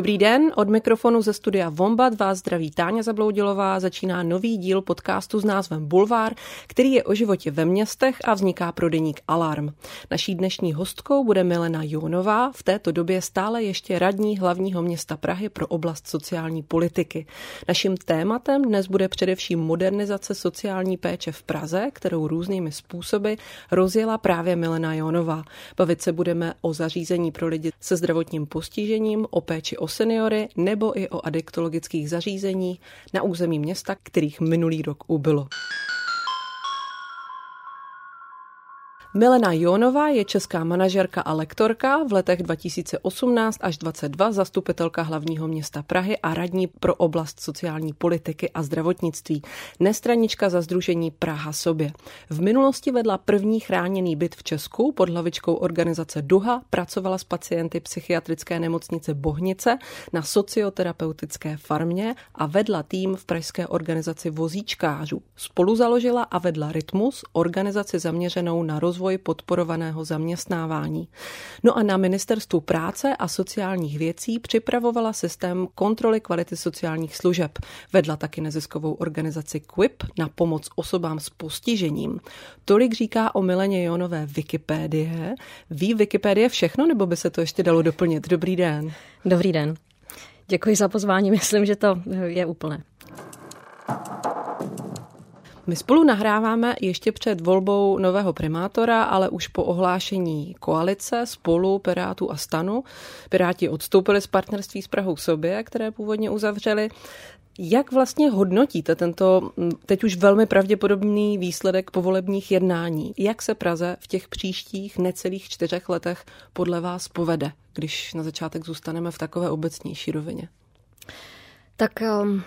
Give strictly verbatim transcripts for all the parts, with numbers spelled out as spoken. Dobrý den, od mikrofonu ze studia Vomba vás zdraví Táňa Zabloudilová, začíná nový díl podcastu s názvem Bulvár, který je o životě ve městech a vzniká pro deník Alarm. Naší dnešní hostkou bude Milena Johnová, v této době stále ještě radní hlavního města Prahy pro oblast sociální politiky. Naším tématem dnes bude především modernizace sociální péče v Praze, kterou různými způsoby rozjela právě Milena Johnová. Bavit se budeme o zařízení pro lidi se zdravotním postižením, o péči o seniory nebo i o adiktologických zařízeních na území města, kterých minulý rok ubylo. Milena Johnová je česká manažerka a lektorka, v letech dva tisíce osmnáct až dvacet dva zastupitelka hlavního města Prahy a radní pro oblast sociální politiky a zdravotnictví, nestranička za sdružení Praha sobě. V minulosti vedla první chráněný byt v Česku, pod hlavičkou organizace D U H A pracovala s pacienty psychiatrické nemocnice Bohnice na socioterapeutické farmě a vedla tým v pražské organizaci vozíčkářů. Spolu založila a vedla Rytmus, organizaci zaměřenou na rozvoj podporovaného zaměstnávání. No a na Ministerstvu práce a sociálních věcí připravovala systém kontroly kvality sociálních služeb. Vedla taky neziskovou organizaci Quip na pomoc osobám s postižením. Tolik říká o Mileně Johnové Wikipedie. Ví Wikipedie všechno, nebo by se to ještě dalo doplnit? Dobrý den. Dobrý den. Děkuji za pozvání, myslím, že to je úplné. My spolu nahráváme ještě před volbou nového primátora, ale už po ohlášení koalice Spolu, Pirátů a Stanu. Piráti odstoupili z partnerství s Prahou sobě, které původně uzavřeli. Jak vlastně hodnotíte tento teď už velmi pravděpodobný výsledek povolebních jednání? Jak se Praze v těch příštích necelých čtyřech letech podle vás povede, když na začátek zůstaneme v takové obecnější rovině? Tak um,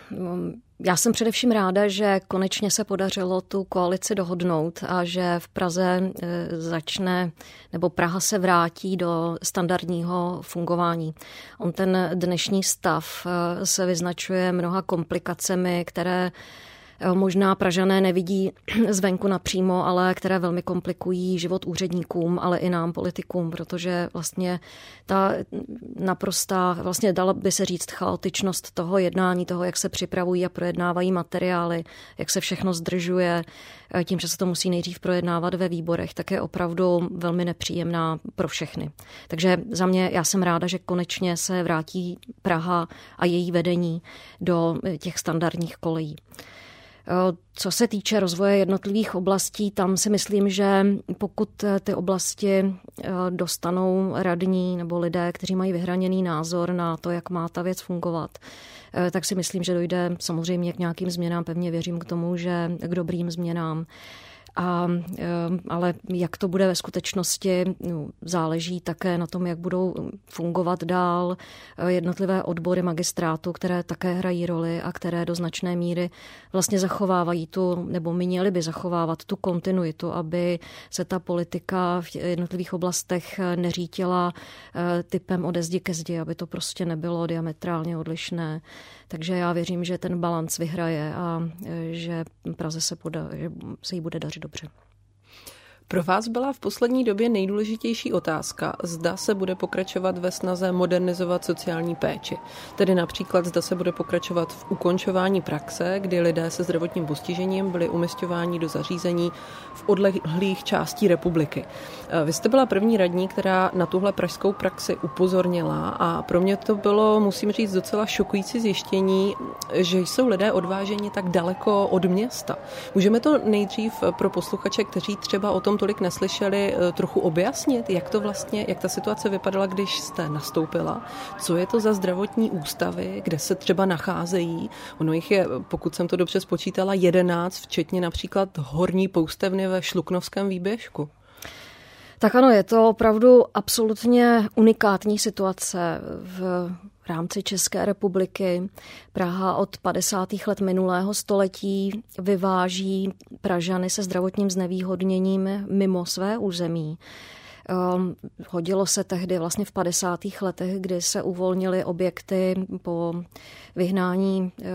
já jsem především ráda, že konečně se podařilo tu koalici dohodnout a že v Praze začne, nebo Praha se vrátí do standardního fungování. On ten dnešní stav se vyznačuje mnoha komplikacemi, které možná Pražané nevidí zvenku napřímo, ale které velmi komplikují život úředníkům, ale i nám, politikům, protože vlastně ta naprostá, vlastně dala by se říct chaotičnost toho jednání, toho, jak se připravují a projednávají materiály, jak se všechno zdržuje, tím, že se to musí nejdřív projednávat ve výborech, tak je opravdu velmi nepříjemná pro všechny. Takže za mě, já jsem ráda, že konečně se vrátí Praha a její vedení do těch standardních kolejí. Co se týče rozvoje jednotlivých oblastí, tam si myslím, že pokud ty oblasti dostanou radní nebo lidé, kteří mají vyhraněný názor na to, jak má ta věc fungovat, tak si myslím, že dojde samozřejmě k nějakým změnám. Pevně věřím k tomu, že k dobrým změnám. A, ale jak to bude ve skutečnosti, no, záleží také na tom, jak budou fungovat dál jednotlivé odbory magistrátu, které také hrají roli a které do značné míry vlastně zachovávají tu, nebo měly by zachovávat tu kontinuitu, aby se ta politika v jednotlivých oblastech neřítila typem ode zdi ke zdi, aby to prostě nebylo diametrálně odlišné. Takže já věřím, že ten balanc vyhraje a že Praze se, poda, že se jí bude dařit dobře. Pro vás byla v poslední době nejdůležitější otázka, zda se bude pokračovat ve snaze modernizovat sociální péči. Tedy například zda se bude pokračovat v ukončování praxe, kdy lidé se zdravotním postižením byli umisťováni do zařízení v odlehlých částí republiky. Vy jste byla první radní, která na tuhle pražskou praxi upozornila a pro mě to bylo, musím říct, docela šokující zjištění, že jsou lidé odváženi tak daleko od města. Můžeme to nejdřív pro posluchače, kteří třeba o tom tolik neslyšeli, trochu objasnit, jak to vlastně, jak ta situace vypadala, když jste nastoupila, co je to za zdravotní ústavy, kde se třeba nacházejí. Ono jich je, pokud jsem to dobře spočítala, jedenáct, včetně například Horní Poustevny ve Šluknovském výběžku. Tak ano, je to opravdu absolutně unikátní situace v V rámci České republiky. Praha od padesátých let minulého století vyváží Pražany se zdravotním znevýhodněním mimo své území. Um, hodilo se tehdy vlastně v padesátých letech, kdy se uvolnily objekty po vyhnání uh,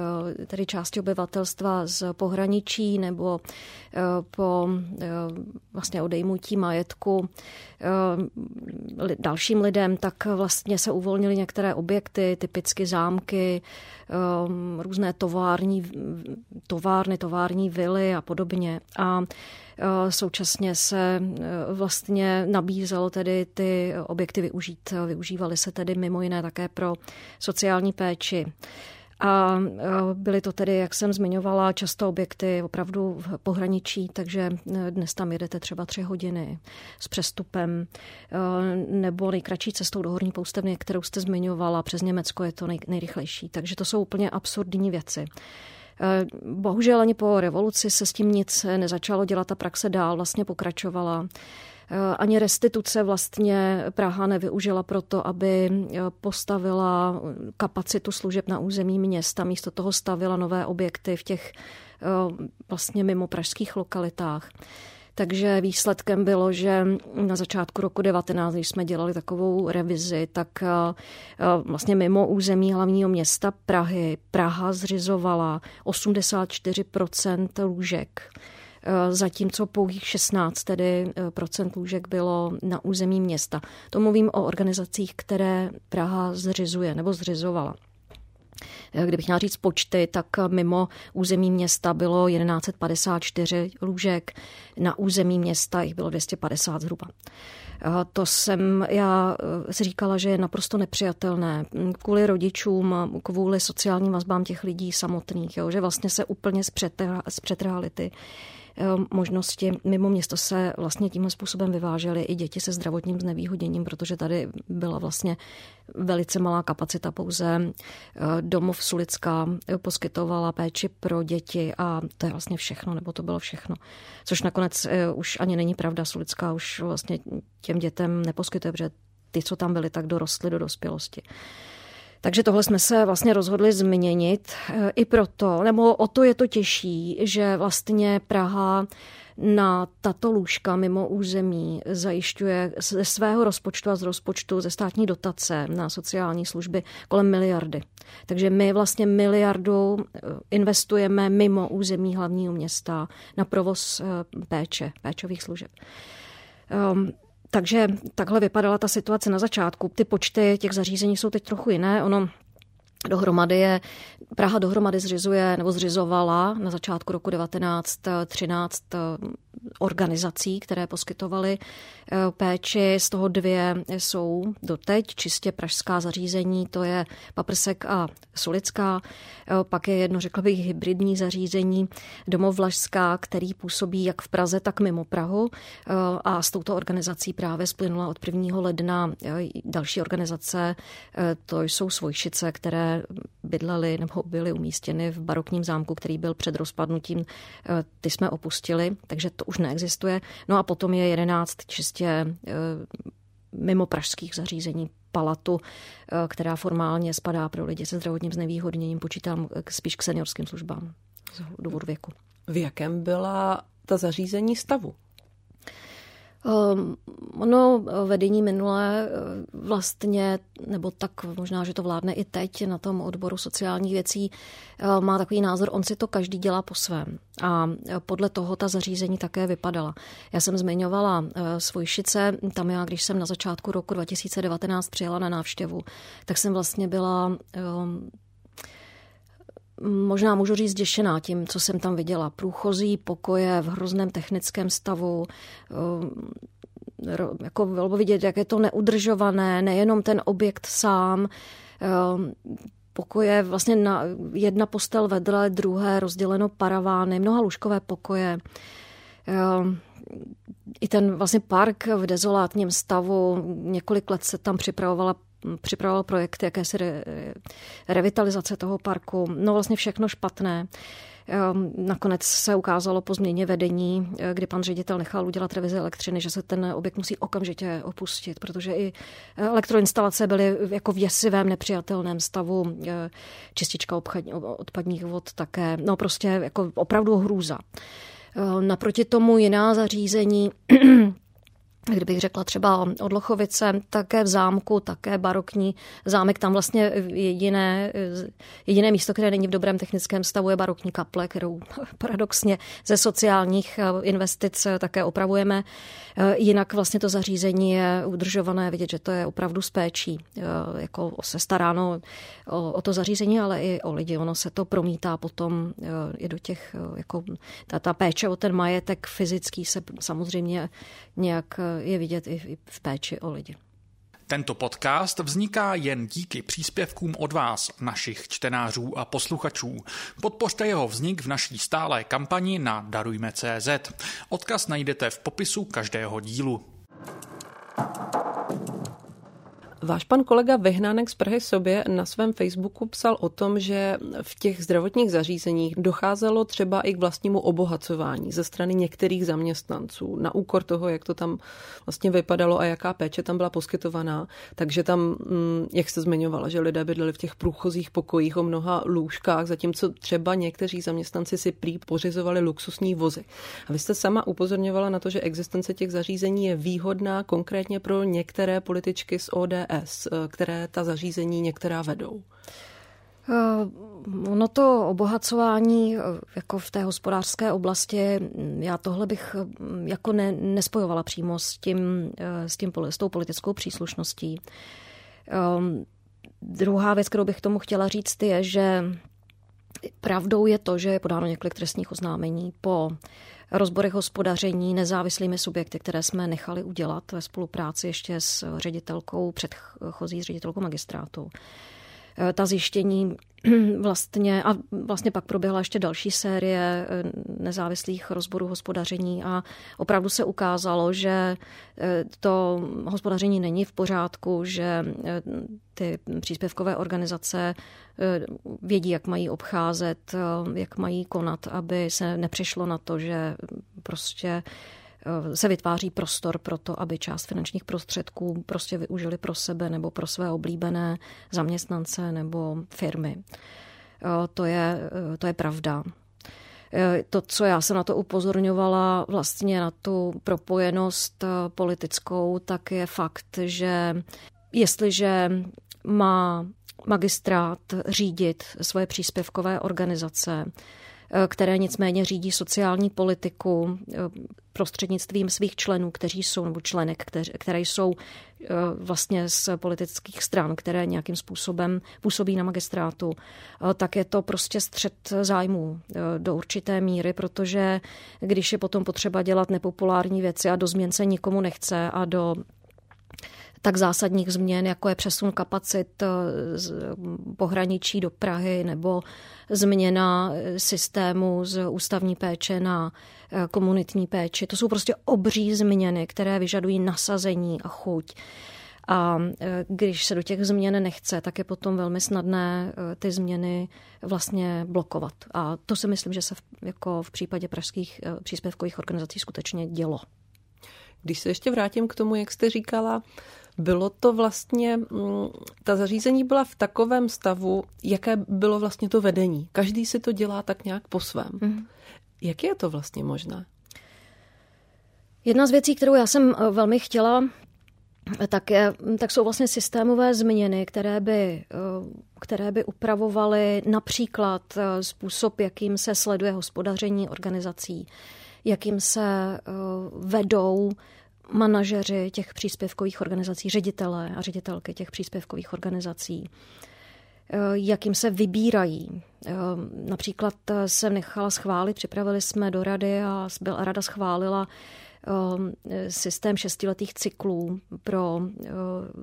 tedy části obyvatelstva z pohraničí nebo uh, po uh, vlastně odejmutí majetku uh, li, dalším lidem, tak vlastně se uvolnily některé objekty, typicky zámky, um, různé tovární, továrny, tovární vily a podobně. A současně se vlastně nabízelo tedy ty objekty využít. Využívaly se tedy mimo jiné také pro sociální péči. A byly to tedy, jak jsem zmiňovala, často objekty opravdu v pohraničí, takže dnes tam jedete třeba tři hodiny s přestupem, nebo nejkratší cestou do Horní Poustevny, kterou jste zmiňovala, přes Německo je to nej, nejrychlejší. Takže to jsou úplně absurdní věci. Bohužel ani po revoluci se s tím nic nezačalo dělat, ta praxe dál vlastně pokračovala. Ani restituce vlastně Praha nevyužila proto, aby postavila kapacitu služeb na území města. Místo toho stavila nové objekty v těch vlastně mimo pražských lokalitách. Takže výsledkem bylo, že na začátku roku devatenáct, když jsme dělali takovou revizi, tak vlastně mimo území hlavního města Prahy Praha zřizovala osmdesát čtyři procent lůžek, zatímco pouhých šestnáct tedy procent lůžek bylo na území města. To mluvím o organizacích, které Praha zřizuje nebo zřizovala. Kdybych měla říct počty, tak mimo území města bylo tisíc sto padesát čtyři lůžek, na území města jich bylo dvě stě padesát zhruba. To jsem já si říkala, že je naprosto nepřijatelné kvůli rodičům, kvůli sociálním vazbám těch lidí samotných, jo, že vlastně se úplně zpřetrhaly ty možnosti. Mimo město se vlastně tímhle způsobem vyvážely i děti se zdravotním znevýhodněním, protože tady byla vlastně velice malá kapacita, pouze domov Sulická poskytovala péči pro děti a to je vlastně všechno, nebo to bylo všechno. Což nakonec už ani není pravda, Sulická už vlastně těm dětem neposkytuje, protože ty, co tam byli, tak dorostly do dospělosti. Takže tohle jsme se vlastně rozhodli změnit i proto, nebo o to je to těžší, že vlastně Praha na tato lůžka mimo území zajišťuje ze svého rozpočtu a z rozpočtu ze státní dotace na sociální služby kolem miliardy. Takže my vlastně miliardu investujeme mimo území hlavního města na provoz péče, péčových služeb. Um, Takže takhle vypadala ta situace na začátku. Ty počty těch zařízení jsou teď trochu jiné. Ono dohromady je, Praha dohromady zřizuje nebo zřizovala na začátku roku devatenáct třináct organizací, které poskytovaly péči. Z toho dvě jsou doteď čistě pražská zařízení, to je Paprsek a Sulická. Pak je jedno, řekla bych, hybridní zařízení Domovlažská, který působí jak v Praze, tak mimo Prahu. A s touto organizací právě splynula od prvního ledna další organizace, to jsou Svojšice, které bydlely nebo byly umístěny v barokním zámku, který byl před rozpadnutím. Ty jsme opustili, takže to už neexistuje. No a potom je jedenáct čistě mimo pražských zařízení palatu, která formálně spadá pro lidi se zdravotním znevýhodněním, počítám spíš k seniorským službám z důvodu věku. V jakém byla ta zařízení stavu? Ono vedení minulé vlastně, nebo tak možná, že to vládne i teď na tom odboru sociálních věcí, má takový názor, on si to každý dělá po svém. A podle toho ta zařízení také vypadala. Já jsem zmiňovala Svojšice, tam já, když jsem na začátku roku dva tisíce devatenáct přijela na návštěvu, tak jsem vlastně byla... možná můžu říct děšená tím, co jsem tam viděla. Průchozí pokoje v hrozném technickém stavu, jako bylo vidět, jak je to neudržované, nejenom ten objekt sám, pokoje vlastně na jedna postel vedle druhé, rozděleno paravány, mnoha lůžkové pokoje. I ten vlastně park v dezolátním stavu, několik let se tam připravovala připravoval projekt jakési re, revitalizace toho parku. No vlastně všechno špatné. Nakonec se ukázalo po změně vedení, kdy pan ředitel nechal udělat revizi elektřiny, že se ten objekt musí okamžitě opustit, protože i elektroinstalace byly jako v děsivém nepřijatelném stavu, čistička odpadních vod také. No prostě jako opravdu hrůza. Naproti tomu jiná zařízení kdybych řekla třeba od Lochovice, také v zámku, také barokní zámek. Tam vlastně jediné, jediné místo, které není v dobrém technickém stavu, je barokní kaple, kterou paradoxně ze sociálních investic také opravujeme. Jinak vlastně to zařízení je udržované, vidět, že to je opravdu s péčí. Jako se staráno o, o to zařízení, ale i o lidi. Ono se to promítá potom i do těch, jako ta, ta péče o ten majetek fyzický se samozřejmě nějak je vidět i v péči o lidi. Tento podcast vzniká jen díky příspěvkům od vás, našich čtenářů a posluchačů. Podpořte jeho vznik v naší stálé kampani na Darujme tečka cé zet. Odkaz najdete v popisu každého dílu. Váš pan kolega Vyhnánek z Prahy sobě na svém Facebooku psal o tom, že v těch zdravotních zařízeních docházelo třeba i k vlastnímu obohacování ze strany některých zaměstnanců na úkor toho, jak to tam vlastně vypadalo a jaká péče tam byla poskytovaná. Takže tam, jak jste zmiňovala, že lidé bydleli v těch průchozích pokojích o mnoha lůžkách, zatímco třeba někteří zaměstnanci si prý pořizovali luxusní vozy. A vy jste sama upozorňovala na to, že existence těch zařízení je výhodná konkrétně pro některé političky z O D S, které ta zařízení některá vedou? No to obohacování jako v té hospodářské oblasti, já tohle bych jako ne, nespojovala přímo s, tím, s, tím, s tou politickou příslušností. Druhá věc, kterou bych tomu chtěla říct, je, že pravdou je to, že je podáno několik trestních oznámení po rozborech hospodaření nezávislými subjekty, které jsme nechali udělat ve spolupráci ještě s ředitelkou, předchozí ředitelkou magistrátu. Ta zjištění vlastně, a vlastně pak proběhla ještě další série nezávislých rozborů hospodaření a opravdu se ukázalo, že to hospodaření není v pořádku, že ty příspěvkové organizace vědí, jak mají obcházet, jak mají konat, aby se nepřišlo na to, že prostě se vytváří prostor pro to, aby část finančních prostředků prostě využili pro sebe nebo pro své oblíbené zaměstnance nebo firmy. To je, to je pravda. To, co já jsem na to upozorňovala, vlastně na tu propojenost politickou, tak je fakt, že jestliže má magistrát řídit svoje příspěvkové organizace, které nicméně řídí sociální politiku prostřednictvím svých členů, kteří jsou, nebo členek, kteři, které jsou vlastně z politických stran, které nějakým způsobem působí na magistrátu, tak je to prostě střet zájmů do určité míry, protože když je potom potřeba dělat nepopulární věci a do změn se nikomu nechce a do tak zásadních změn, jako je přesun kapacit z pohraničí do Prahy nebo změna systému z ústavní péče na komunitní péči. To jsou prostě obří změny, které vyžadují nasazení a chuť. A když se do těch změn nechce, tak je potom velmi snadné ty změny vlastně blokovat. A to si myslím, že se v, jako v případě pražských příspěvkových organizací skutečně dělo. Když se ještě vrátím k tomu, jak jste říkala, bylo to vlastně, ta zařízení byla v takovém stavu, jaké bylo vlastně to vedení. Každý si to dělá tak nějak po svém. Mm. Jak je to vlastně možné? Jedna z věcí, kterou já jsem velmi chtěla, tak, je, tak jsou vlastně systémové změny, které by, které by upravovaly například způsob, jakým se sleduje hospodaření organizací, jakým se vedou manažeři těch příspěvkových organizací, ředitelé a ředitelky těch příspěvkových organizací, jakým se vybírají. Například jsem nechala schválit, připravili jsme do rady a rada schválila systém šestiletých cyklů pro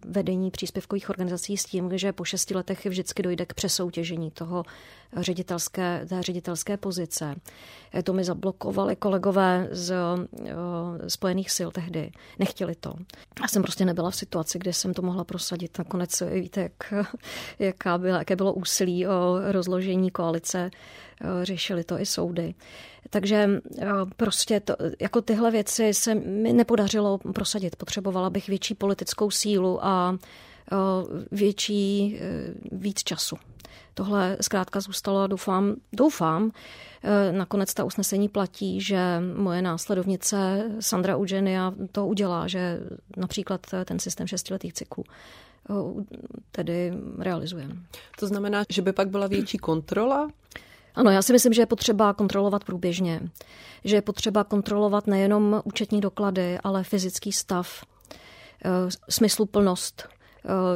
vedení příspěvkových organizací s tím, že po šesti letech vždycky dojde k přesoutěžení toho ředitelské, té ředitelské pozice. To mi zablokovali kolegové z Spojených sil tehdy. Nechtěli to. Já jsem prostě nebyla v situaci, kde jsem to mohla prosadit. Nakonec víte, jak, jaká byla, jaké bylo úsilí o rozložení koalice. Řešili to i soudy. Takže prostě to, jako tyhle věci se mi nepodařilo prosadit. Potřebovala bych větší politickou sílu a větší víc času. tohle zkrátka zůstalo a doufám, doufám, nakonec ta usnesení platí, že moje následovnice Sandra Udženija to udělá, že například ten systém šestiletých cyklů tedy realizujeme. To znamená, že by pak byla větší kontrola? Ano, já si myslím, že je potřeba kontrolovat průběžně. Že je potřeba kontrolovat nejenom účetní doklady, ale fyzický stav, smysluplnost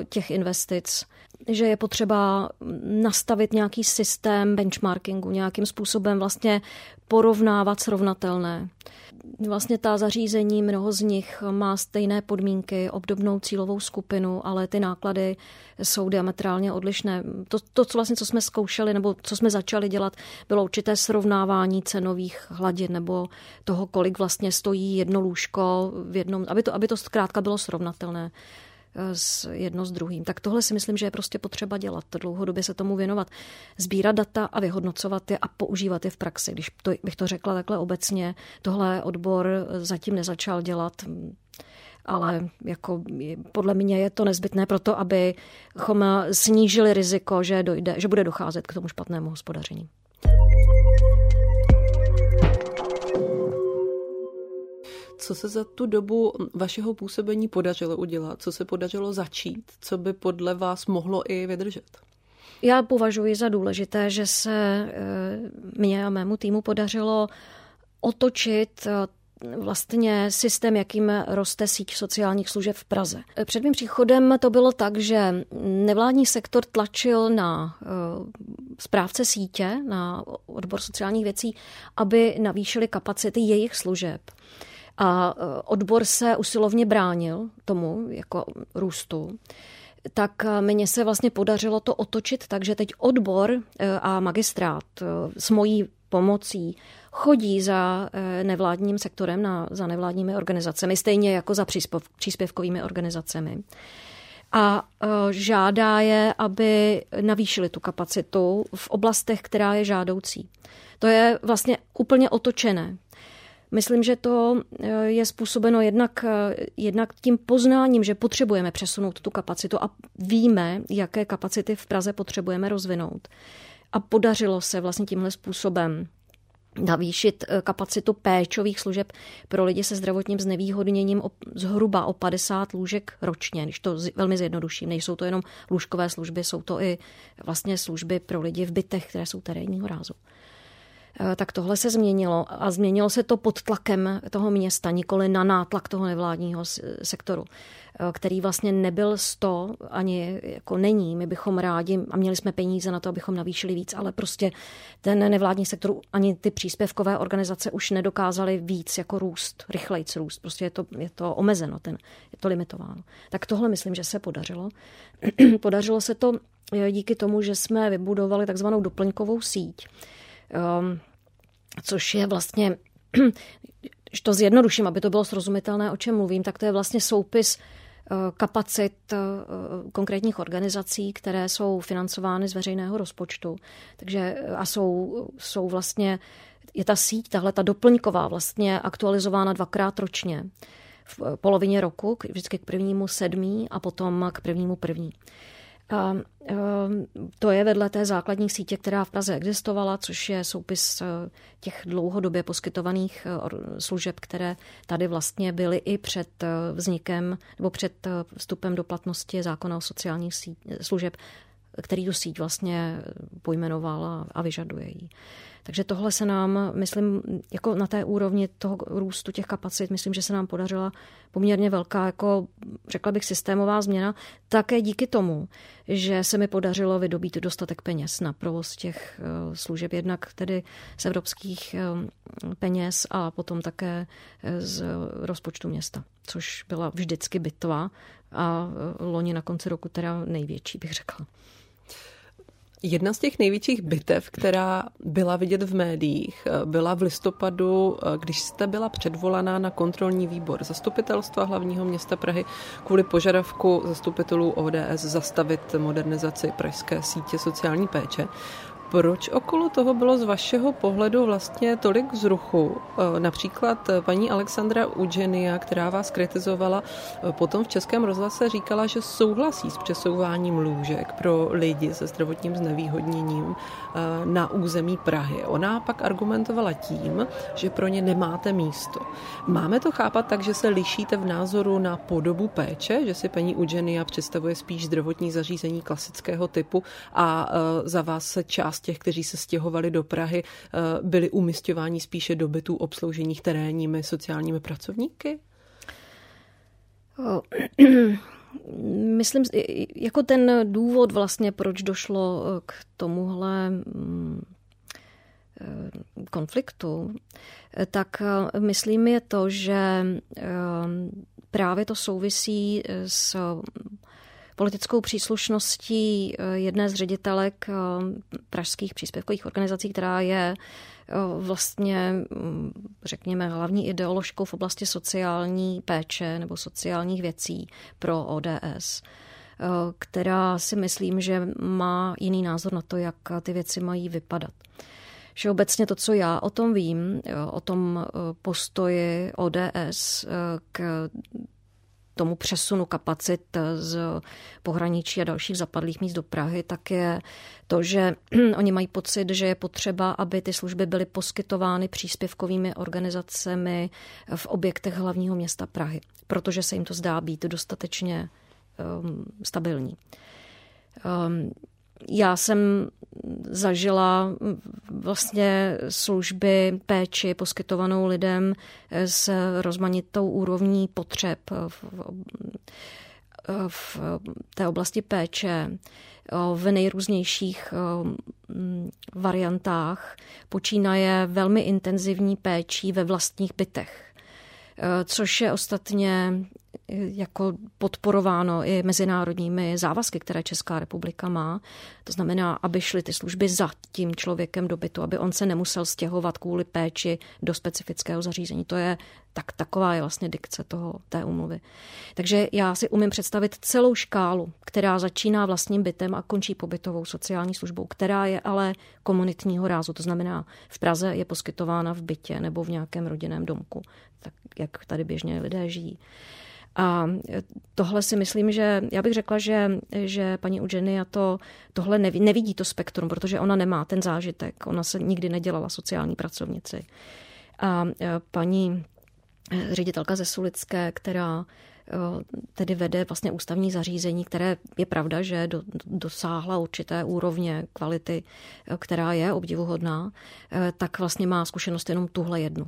těch investic. Že je potřeba nastavit nějaký systém benchmarkingu, nějakým způsobem vlastně porovnávat srovnatelné. Vlastně ta zařízení, mnoho z nich má stejné podmínky, obdobnou cílovou skupinu, ale ty náklady jsou diametrálně odlišné. To, to co, vlastně, co jsme zkoušeli nebo co jsme začali dělat, bylo určité srovnávání cenových hladin nebo toho, kolik vlastně stojí jedno lůžko v jednom, aby to, aby to zkrátka bylo srovnatelné s jedno s druhým. Tak tohle si myslím, že je prostě potřeba dělat, dlouhodobě se tomu věnovat, sbírat data a vyhodnocovat je a používat je v praxi. Když to, bych to řekla takhle obecně, tohle odbor zatím nezačal dělat, ale jako podle mě je to nezbytné proto, abychom snížili riziko, že dojde, že bude docházet k tomu špatnému hospodaření. Co se za tu dobu vašeho působení podařilo udělat? Co se podařilo začít? Co by podle vás mohlo i vydržet? Já považuji za důležité, že se mně a mému týmu podařilo otočit vlastně systém, jakým roste síť sociálních služeb v Praze. Před mým příchodem to bylo tak, že nevládní sektor tlačil na správce sítě, na odbor sociálních věcí, aby navýšili kapacity jejich služeb. A odbor se usilovně bránil tomu jako růstu, tak mně se vlastně podařilo to otočit, takže teď odbor a magistrát s mojí pomocí chodí za nevládním sektorem, na, za nevládními organizacemi, stejně jako za příspěvkovými organizacemi. A žádá je, aby navýšili tu kapacitu v oblastech, která je žádoucí. To je vlastně úplně otočené. Myslím, že to je způsobeno jednak, jednak tím poznáním, že potřebujeme přesunout tu kapacitu a víme, jaké kapacity v Praze potřebujeme rozvinout. A podařilo se vlastně tímhle způsobem navýšit kapacitu péčových služeb pro lidi se zdravotním znevýhodněním o, zhruba o padesát lůžek ročně, když to velmi zjednoduším. Nejsou to jenom lůžkové služby, jsou to i vlastně služby pro lidi v bytech, které jsou terénního rázu. Tak tohle se změnilo a změnilo se to pod tlakem toho města, nikoli na nátlak toho nevládního sektoru, který vlastně nebyl sto, ani jako není. My bychom rádi a měli jsme peníze na to, abychom navýšili víc, ale prostě ten nevládní sektor ani ty příspěvkové organizace už nedokázaly víc jako růst, rychlejc růst. Prostě je to, je to omezeno, ten, je to limitováno. Tak tohle myslím, že se podařilo. Podařilo se to díky tomu, že jsme vybudovali takzvanou doplňkovou síť, Um, což je vlastně, když to zjednoduším, aby to bylo srozumitelné, o čem mluvím, tak to je vlastně soupis uh, kapacit uh, konkrétních organizací, které jsou financovány z veřejného rozpočtu. Takže a jsou, jsou vlastně, je ta síť, tahle ta doplňková vlastně aktualizována dvakrát ročně. V polovině roku, vždycky k prvnímu sedmý a potom k prvnímu první. A to je vedle té základní sítě, která v Praze existovala, což je soupis těch dlouhodobě poskytovaných služeb, které tady vlastně byly i před vznikem nebo před vstupem do platnosti zákona o sociálních služeb, který tu síť vlastně pojmenovala a vyžaduje ji. Takže tohle se nám, myslím, jako na té úrovni toho růstu těch kapacit, myslím, že se nám podařila poměrně velká, jako řekla bych, systémová změna, také díky tomu, že se mi podařilo vydobít dostatek peněz na provoz těch služeb, jednak tedy z evropských peněz a potom také z rozpočtu města, což byla vždycky bitva a loni na konci roku teda největší, bych řekla. Jedna z těch největších bitev, která byla vidět v médiích, byla v listopadu, když jste byla předvolaná na kontrolní výbor zastupitelstva hlavního města Prahy kvůli požadavku zastupitelů O D S zastavit modernizaci pražské sítě sociální péče. Proč okolo toho bylo z vašeho pohledu vlastně tolik vzruchu? Například paní Alexandra Udženija, která vás kritizovala, potom v Českém rozhlase říkala, že souhlasí s přesouváním lůžek pro lidi se zdravotním znevýhodněním na území Prahy. Ona pak argumentovala tím, že pro ně nemáte místo. Máme to chápat tak, že se lišíte v názoru na podobu péče, že si paní Udženija představuje spíš zdravotní zařízení klasického typu a za vás se část těch, kteří se stěhovali do Prahy, byli umisťováni spíše do bytů obsloužených terénními sociálními pracovníky? Myslím, jako ten důvod vlastně, proč došlo k tomuhle konfliktu, tak myslím je to, že právě to souvisí s politickou příslušností jedné z ředitelek pražských příspěvkových organizací, která je vlastně, řekněme, hlavní ideoložkou v oblasti sociální péče nebo sociálních věcí pro O D S, která si myslím, že má jiný názor na to, jak ty věci mají vypadat. Všeobecně to, co já o tom vím, o tom postoji O D S k tomu přesunu kapacit z pohraničí a dalších zapadlých míst do Prahy, tak je to, že oni mají pocit, že je potřeba, aby ty služby byly poskytovány příspěvkovými organizacemi v objektech hlavního města Prahy, protože se jim to zdá být dostatečně um, stabilní. Um, Já jsem zažila vlastně služby péči poskytovanou lidem s rozmanitou úrovní potřeb v, v té oblasti péče v nejrůznějších variantách. Počínaje velmi intenzivní péčí ve vlastních bytech, což je ostatně jako podporováno i mezinárodními závazky, které Česká republika má. To znamená, aby šly ty služby za tím člověkem do bytu, aby on se nemusel stěhovat kvůli péči do specifického zařízení. To je tak, taková je vlastně dikce toho, té úmluvy. Takže já si umím představit celou škálu, která začíná vlastním bytem a končí pobytovou sociální službou, která je ale komunitního rázu. To znamená, v Praze je poskytována v bytě nebo v nějakém rodinném domku, tak jak tady běžně lidé žijí. A tohle si myslím, že já bych řekla, že, že paní Udženija to, tohle nevidí, nevidí to spektrum, protože ona nemá ten zážitek. Ona se nikdy nedělala sociální pracovnici. A paní ředitelka ze Sulické, která tedy vede vlastně ústavní zařízení, které je pravda, že do, dosáhla určité úrovně kvality, která je obdivuhodná, tak vlastně má zkušenost jenom tuhle jednu.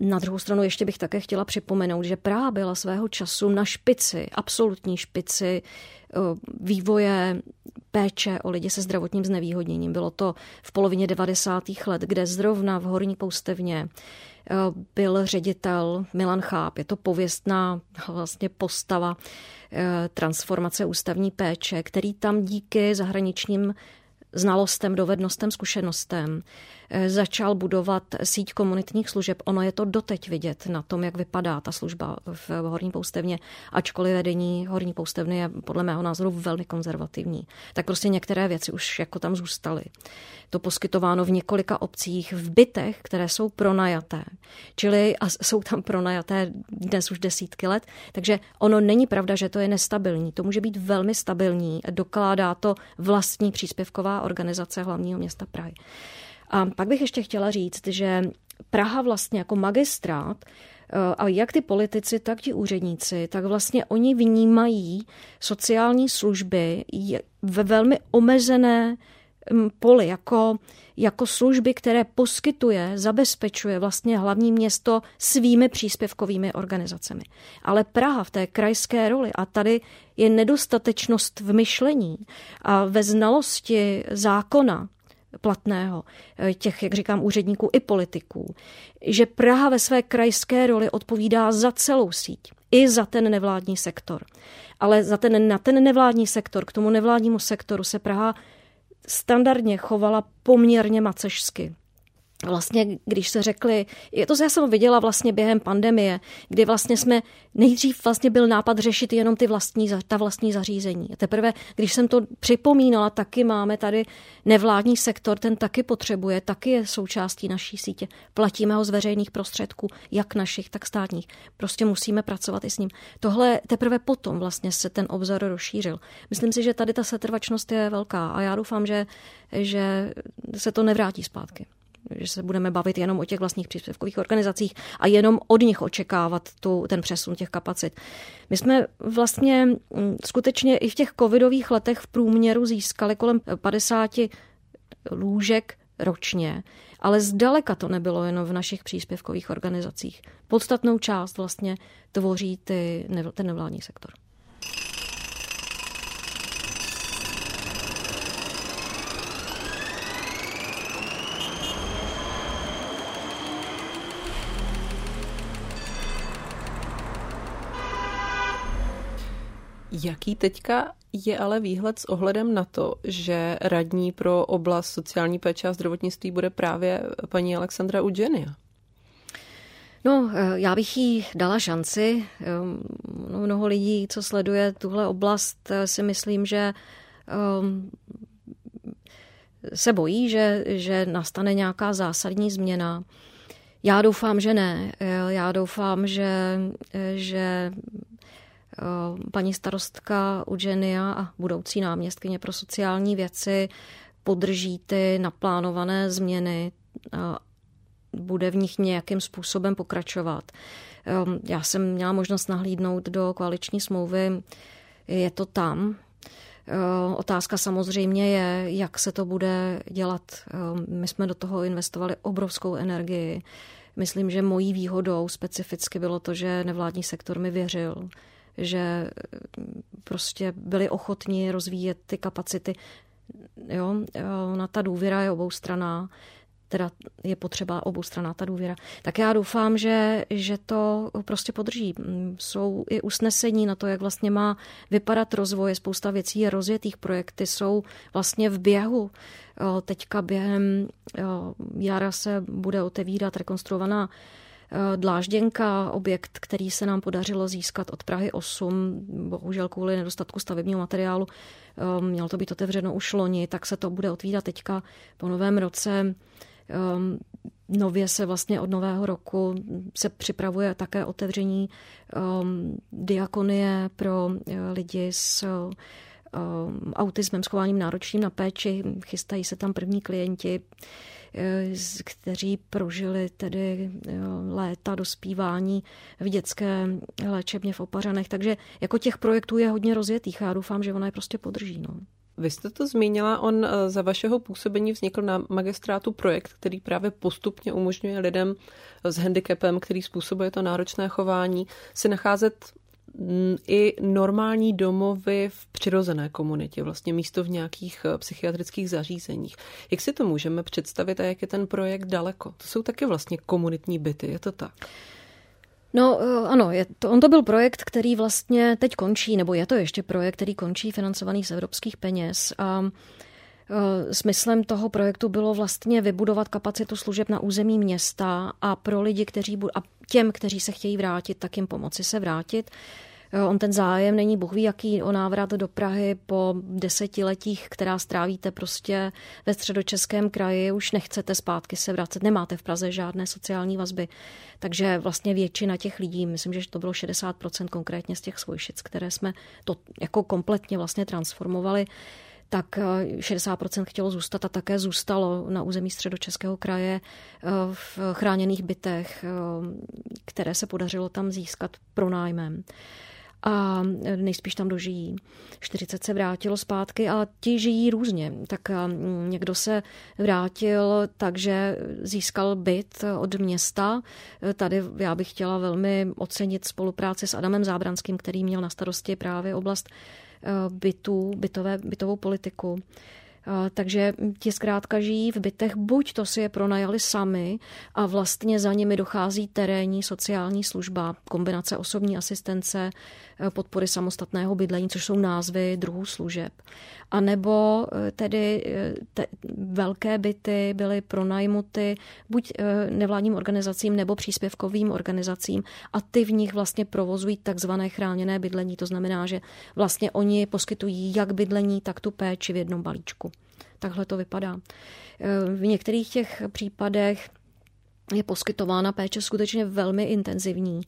Na druhou stranu ještě bych také chtěla připomenout, že Praha byla svého času na špici, absolutní špici vývoje péče o lidi se zdravotním znevýhodněním. Bylo to v polovině devadesátých let, kde zrovna v Horní Poustevně byl ředitel Milan Cháb. Je to pověstná vlastně postava transformace ústavní péče, který tam díky zahraničním znalostem, dovednostem, zkušenostem začal budovat síť komunitních služeb. Ono je to doteď vidět na tom, jak vypadá ta služba v Horní Poustevně, ačkoliv vedení Horní Poustevny je podle mého názoru velmi konzervativní. Tak prostě některé věci už jako tam zůstaly. To poskytováno v několika obcích, v bytech, které jsou pronajaté. Čili a jsou tam pronajaté dnes už desítky let. Takže ono není pravda, že to je nestabilní. To může být velmi stabilní. Dokládá to vlastní příspěvková organizace hlavního města Prahy. A pak bych ještě chtěla říct, že Praha vlastně jako magistrát, a jak ty politici, tak ti úředníci, tak vlastně oni vnímají sociální služby ve velmi omezené poli, jako, jako služby, které poskytuje, zabezpečuje vlastně hlavní město svými příspěvkovými organizacemi. Ale Praha v té krajské roli, a tady je nedostatečnost v myšlení a ve znalosti zákona platného, těch, jak říkám, úředníků i politiků, že Praha ve své krajské roli odpovídá za celou síť, i za ten nevládní sektor. Ale za ten, na ten nevládní sektor, k tomu nevládnímu sektoru se Praha standardně chovala poměrně macešsky. vlastně, když se řekli, je to, já jsem viděla vlastně během pandemie, kdy vlastně jsme, nejdřív vlastně byl nápad řešit jenom ty vlastní, ta vlastní zařízení. A teprve, když jsem to připomínala, taky máme tady nevládní sektor, ten taky potřebuje, taky je součástí naší sítě. Platíme ho z veřejných prostředků, jak našich, tak státních. Prostě musíme pracovat i s ním. Tohle teprve potom vlastně se ten obzor rozšířil. Myslím si, že tady ta setrvačnost je velká a já doufám, že, že se to nevrátí zpátky. Že se budeme bavit jenom o těch vlastních příspěvkových organizacích a jenom od nich očekávat tu, ten přesun těch kapacit. My jsme vlastně skutečně i v těch covidových letech v průměru získali kolem padesát lůžek ročně, ale zdaleka to nebylo jenom v našich příspěvkových organizacích. Podstatnou část vlastně tvoří ty, ten nevládní sektor. Jaký teďka je ale výhled s ohledem na to, že radní pro oblast sociální péče a zdravotnictví bude právě paní Alexandra Udženija? No, já bych jí dala šanci. Mnoho lidí, co sleduje tuhle oblast, si myslím, že se bojí, že, že nastane nějaká zásadní změna. Já doufám, že ne. Já doufám, že... že paní starostka Udženija a budoucí náměstkyně pro sociální věci podrží ty naplánované změny, bude v nich nějakým způsobem pokračovat. Já jsem měla možnost nahlídnout do koaliční smlouvy, je to tam. Otázka samozřejmě je, jak se to bude dělat. My jsme do toho investovali obrovskou energii. Myslím, že mojí výhodou specificky bylo to, že nevládní sektor mi věřil, že prostě byli ochotní rozvíjet ty kapacity. Jo, na ta důvěra je oboustranná, teda je potřeba oboustranná ta důvěra. Tak já doufám, že, že to prostě podrží. Jsou i usnesení na to, jak vlastně má vypadat rozvoj. Spousta věcí je rozjetých, projekty jsou vlastně v běhu. Teďka během jara se bude otevírat rekonstruovaná Dlážděnka, objekt, který se nám podařilo získat od Prahy osm, bohužel kvůli nedostatku stavebního materiálu, mělo to být otevřeno už loni, tak se to bude otvírat teďka po novém roce. Nově se vlastně od nového roku se připravuje také otevření diakonie pro lidi s autismem, s chováním náročným na péči. Chystají se tam první klienti, kteří prožili tedy léta dospívání v dětské léčebně v Opařanech. Takže jako těch projektů je hodně rozjetých a já doufám, že ona je prostě podrží. No. Vy jste to zmínila, on za vašeho působení vznikl na magistrátu projekt, který právě postupně umožňuje lidem s handicapem, který způsobuje to náročné chování, se nacházet i normální domovy v přirozené komunitě, vlastně místo v nějakých psychiatrických zařízeních. Jak si to můžeme představit a jak je ten projekt daleko? To jsou taky vlastně komunitní byty, je to tak? No ano, je to, on to byl projekt, který vlastně teď končí, nebo je to ještě projekt, který končí financovaný z evropských peněz a smyslem toho projektu bylo vlastně vybudovat kapacitu služeb na území města a pro lidi, kteří budou, a těm, kteří se chtějí vrátit, tak jim pomoci se vrátit. On ten zájem není bohví jaký o návrat do Prahy po desetiletích, která strávíte prostě ve Středočeském kraji, už nechcete zpátky se vracet, nemáte v Praze žádné sociální vazby. Takže vlastně většina těch lidí, myslím, že to bylo šedesát procent konkrétně z těch Svojšic, které jsme to jako kompletně vlastně transformovali, tak šedesát procent chtělo zůstat a také zůstalo na území Středočeského kraje v chráněných bytech, které se podařilo tam získat pronájmem. A nejspíš tam dožijí. čtyřicet se vrátilo zpátky a ti žijí různě. Tak někdo se vrátil, takže získal byt od města. Tady já bych chtěla velmi ocenit spolupráci s Adamem Zábranským, který měl na starosti právě oblast bytů, bytové, bytovou politiku. Takže ti zkrátka žijí v bytech, buď to si je pronajali sami a vlastně za nimi dochází terénní sociální služba, kombinace osobní asistence, podpory samostatného bydlení, což jsou názvy druhů služeb. A nebo tedy te, velké byty byly pronajmuty buď nevládním organizacím nebo příspěvkovým organizacím a ty v nich vlastně provozují takzvané chráněné bydlení. To znamená, že vlastně oni poskytují jak bydlení, tak tu péči v jednom balíčku. Takhle to vypadá. V některých těch případech je poskytována péče skutečně velmi intenzivní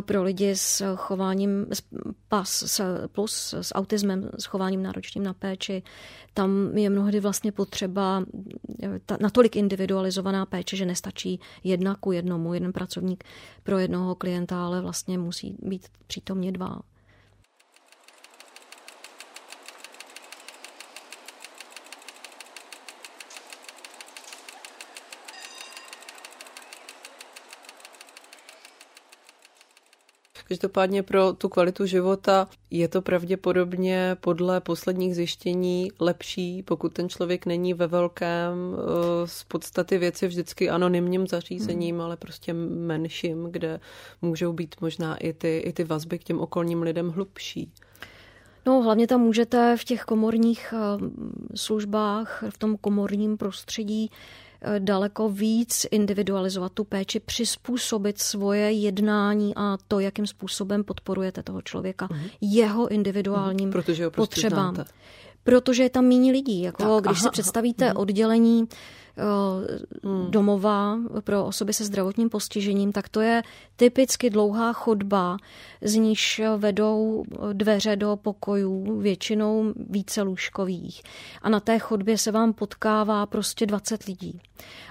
pro lidi s chováním pas plus s autismem, s chováním náročným na péči. Tam je mnohdy vlastně potřeba ta, natolik individualizovaná péče, že nestačí jedna ku jednomu, jeden pracovník pro jednoho klienta, ale vlastně musí být přítomně dva. Každopádně pro tu kvalitu života je to pravděpodobně podle posledních zjištění lepší, pokud ten člověk není ve velkém z podstaty věci vždycky anonymním zařízením, hmm. ale prostě menším, kde můžou být možná i ty, i ty vazby k těm okolním lidem hlubší. No, hlavně tam můžete v těch komorních službách, v tom komorním prostředí daleko víc individualizovat tu péči, přizpůsobit svoje jednání a to, jakým způsobem podporujete toho člověka, mm. jeho individuálním mm. Protože ho prostě potřebám. Znáte. Protože je tam míň lidí. Jako tak, když aha, si představíte aha. oddělení uh, domova pro osoby se zdravotním postižením, tak to je typicky dlouhá chodba, z níž vedou dveře do pokojů, většinou více lůžkových. A na té chodbě se vám potkává prostě dvacet lidí.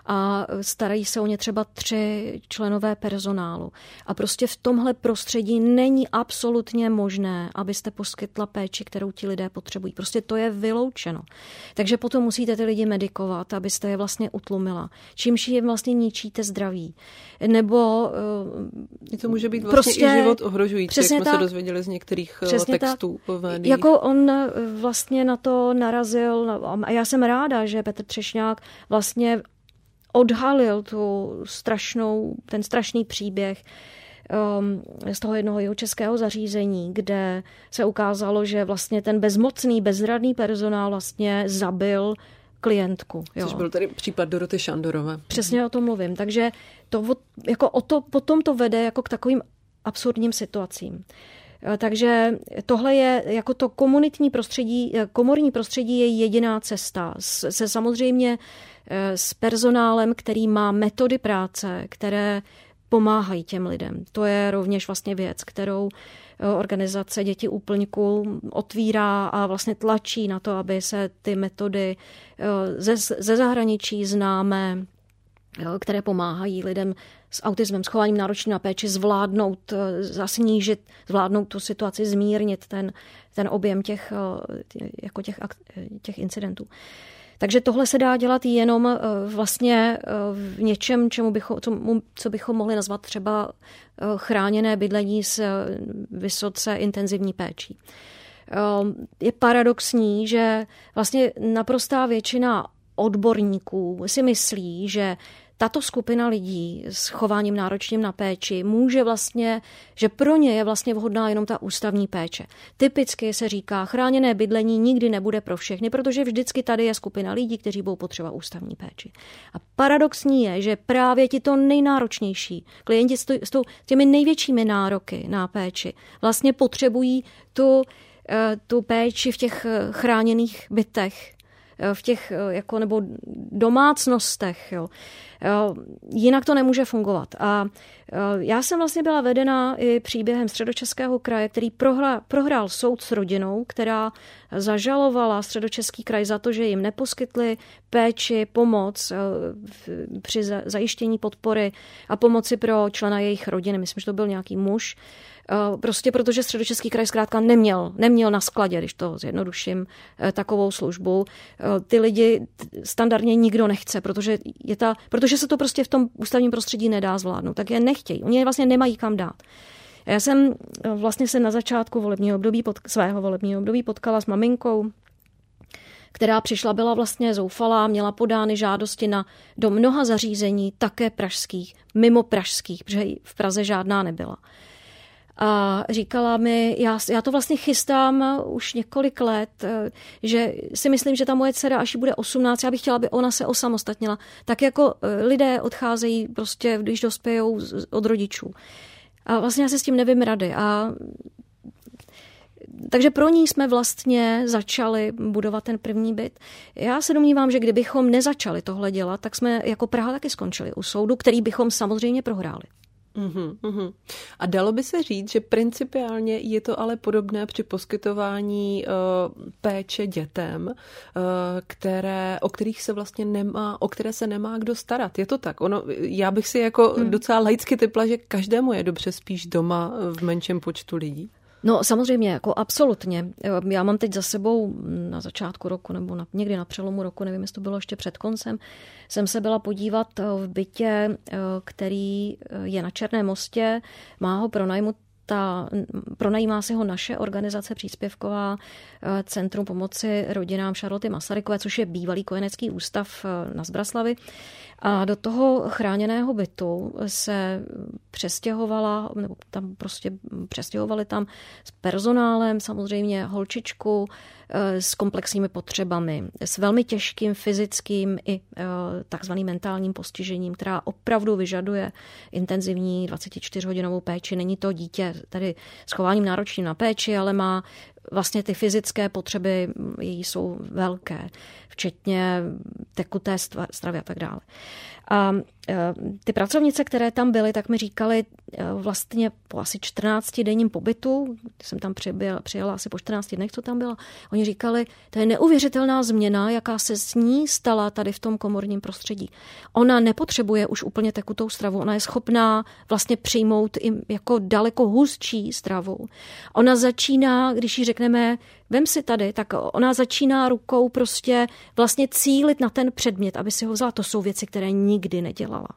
A starají se o ně třeba tři členové personálu. A prostě v tomhle prostředí není absolutně možné, abyste poskytla péči, kterou ti lidé potřebují. Prostě to je vyloučeno. Takže potom musíte ty lidi medikovat, abyste je vlastně utlumila. Čímž je vlastně ničíte zdraví. Nebo uh, to může být vlastně prostě, i život ohrožující, jak jsme tak, se dozvěděli z některých textů. Jako on vlastně na to narazil a já jsem ráda, že Petr Třešňák vlastně odhalil tu strašnou, ten strašný příběh um, z toho jednoho jeho českého zařízení, kde se ukázalo, že vlastně ten bezmocný, bezradný personál vlastně zabil klientku. Jo. Což byl tady případ Doroty Šandorové. Přesně o tom mluvím. Takže to, jako o to, potom to vede jako k takovým absurdním situacím. Takže tohle je jako to komunitní prostředí, komorní prostředí je jediná cesta. Se samozřejmě s personálem, který má metody práce, které pomáhají těm lidem. To je rovněž vlastně věc, kterou organizace Děti úplňku otvírá a vlastně tlačí na to, aby se ty metody ze, ze zahraničí známé, které pomáhají lidem s autismem, s chováním náročným na péči, zvládnout, zasnížit, zvládnout tu situaci, zmírnit ten, ten objem těch, jako těch, těch incidentů. Takže tohle se dá dělat jenom vlastně v něčem, čemu bychom, co bychom mohli nazvat třeba chráněné bydlení s vysoce intenzivní péčí. Je paradoxní, že vlastně naprostá většina odborníků si myslí, že tato skupina lidí s chováním náročným na péči může vlastně, že pro ně je vlastně vhodná jenom ta ústavní péče. Typicky se říká, chráněné bydlení nikdy nebude pro všechny, protože vždycky tady je skupina lidí, kteří budou potřebovat ústavní péči. A paradoxní je, že právě ti to nejnáročnější, klienti s těmi největšími nároky na péči vlastně potřebují tu, tu péči v těch chráněných bytech, v těch jako, nebo domácnostech. Jo. Jinak to nemůže fungovat. A já jsem vlastně byla vedena i příběhem Středočeského kraje, který prohrál, prohrál soud s rodinou, která zažalovala Středočeský kraj za to, že jim neposkytli péči, pomoc při zajištění podpory a pomoci pro člena jejich rodiny. Myslím, že to byl nějaký muž. Prostě protože Středočeský kraj zkrátka neměl, neměl na skladě, když to zjednoduším, takovou službu. Ty lidi standardně nikdo nechce, protože, je ta, protože se to prostě v tom ústavním prostředí nedá zvládnout. Tak je nechtějí. Oni je vlastně nemají kam dát. Já jsem vlastně se na začátku volebního období, pod, svého volebního období potkala s maminkou, která přišla, byla vlastně zoufalá, měla podány žádosti na, do mnoha zařízení, také pražských, mimo pražských, protože v Praze žádná nebyla. a říkala mi, já, já to vlastně chystám už několik let, že si myslím, že ta moje dcera, až bude osmnáct, já bych chtěla, aby ona se osamostatnila. Tak jako lidé odcházejí prostě, když dospějou od rodičů. A vlastně já se s tím nevím rady. A takže pro ní jsme vlastně začali budovat ten první byt. Já se domnívám, že kdybychom nezačali tohle dělat, tak jsme jako Praha taky skončili u soudu, který bychom samozřejmě prohráli. Uhum, uhum. A dalo by se říct, že principiálně je to ale podobné při poskytování uh, péče dětem, uh, které, o kterých se vlastně nemá, o které se nemá kdo starat. Je to tak. Ono, já bych si jako hmm. docela laicky typla, že každému je dobře spíš doma v menším počtu lidí. No samozřejmě, jako absolutně. Já mám teď za sebou na začátku roku nebo na, někdy na přelomu roku, nevím, jestli to bylo ještě před koncem, jsem se byla podívat v bytě, který je na Černém Mostě, má ho pronajmu ta, pronajímá si ho naše organizace příspěvková Centrum pomoci rodinám Šarloty Masarykové, což je bývalý kojenecký ústav na Zbraslavi. A do toho chráněného bytu se přestěhovala, nebo tam prostě přestěhovali tam s personálem, samozřejmě holčičku s komplexními potřebami, s velmi těžkým fyzickým i takzvaným mentálním postižením, která opravdu vyžaduje intenzivní dvacet čtyři hodinovou péči. Není to dítě tady s chováním náročným na péči, ale má vlastně ty fyzické potřeby, její jsou velké, včetně tekuté stravy a tak dále. A ty pracovnice, které tam byly, tak mi říkaly vlastně po asi čtrnáctidenním pobytu, jsem tam přijela asi po čtrnácti dnech, co tam byla, oni říkali, to je neuvěřitelná změna, jaká se s ní stala tady v tom komorním prostředí. Ona nepotřebuje už úplně tekutou stravu, ona je schopná vlastně přijmout i jako daleko hustší stravu. Ona začíná, když jí řekneme, vem si tady, tak ona začíná rukou prostě vlastně cílit na ten předmět, aby si ho vzala. To jsou věci, které nikdy nedělala.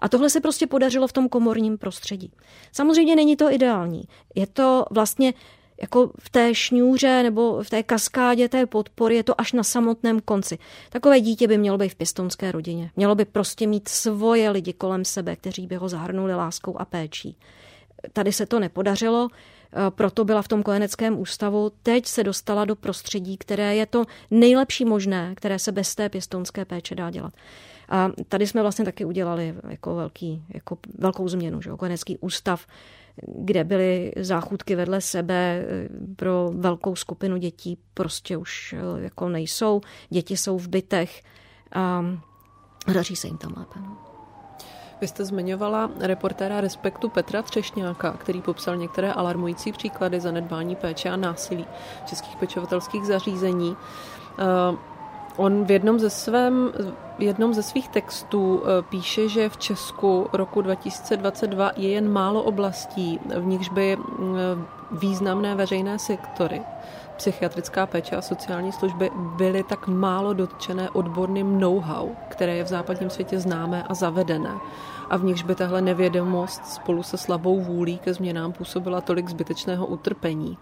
A tohle se prostě podařilo v tom komorním prostředí. Samozřejmě není to ideální. Je to vlastně jako v té šňůře nebo v té kaskádě té podpory, je to až na samotném konci. Takové dítě by mělo být v pěstounské rodině. Mělo by prostě mít svoje lidi kolem sebe, kteří by ho zahrnuli láskou a péčí. Tady se to nepodařilo, proto byla v tom kojeneckém ústavu. Teď se dostala do prostředí, které je to nejlepší možné, které se bez té pěstounské péče dá dělat. A tady jsme vlastně taky udělali jako, velký, jako velkou změnu, že? Kojenecký ústav, kde byly záchůdky vedle sebe pro velkou skupinu dětí, prostě už jako nejsou. Děti jsou v bytech a daří se jim tam lépe. No. Vy jste zmiňovala reportéra Respektu Petra Třešňáka, který popsal některé alarmující příklady zanedbání péče a násilí českých pečovatelských zařízení. On v jednom ze, svém, v jednom ze svých textů píše, že v Česku roku dva tisíce dvacet dva je jen málo oblastí, v nichž by významné veřejné sektory, psychiatrická péče a sociální služby byly tak málo dotčené odborným know-how, které je v západním světě známé a zavedené, a v nichž by tahle nevědomost spolu se slabou vůlí ke změnám působila tolik zbytečného utrpení.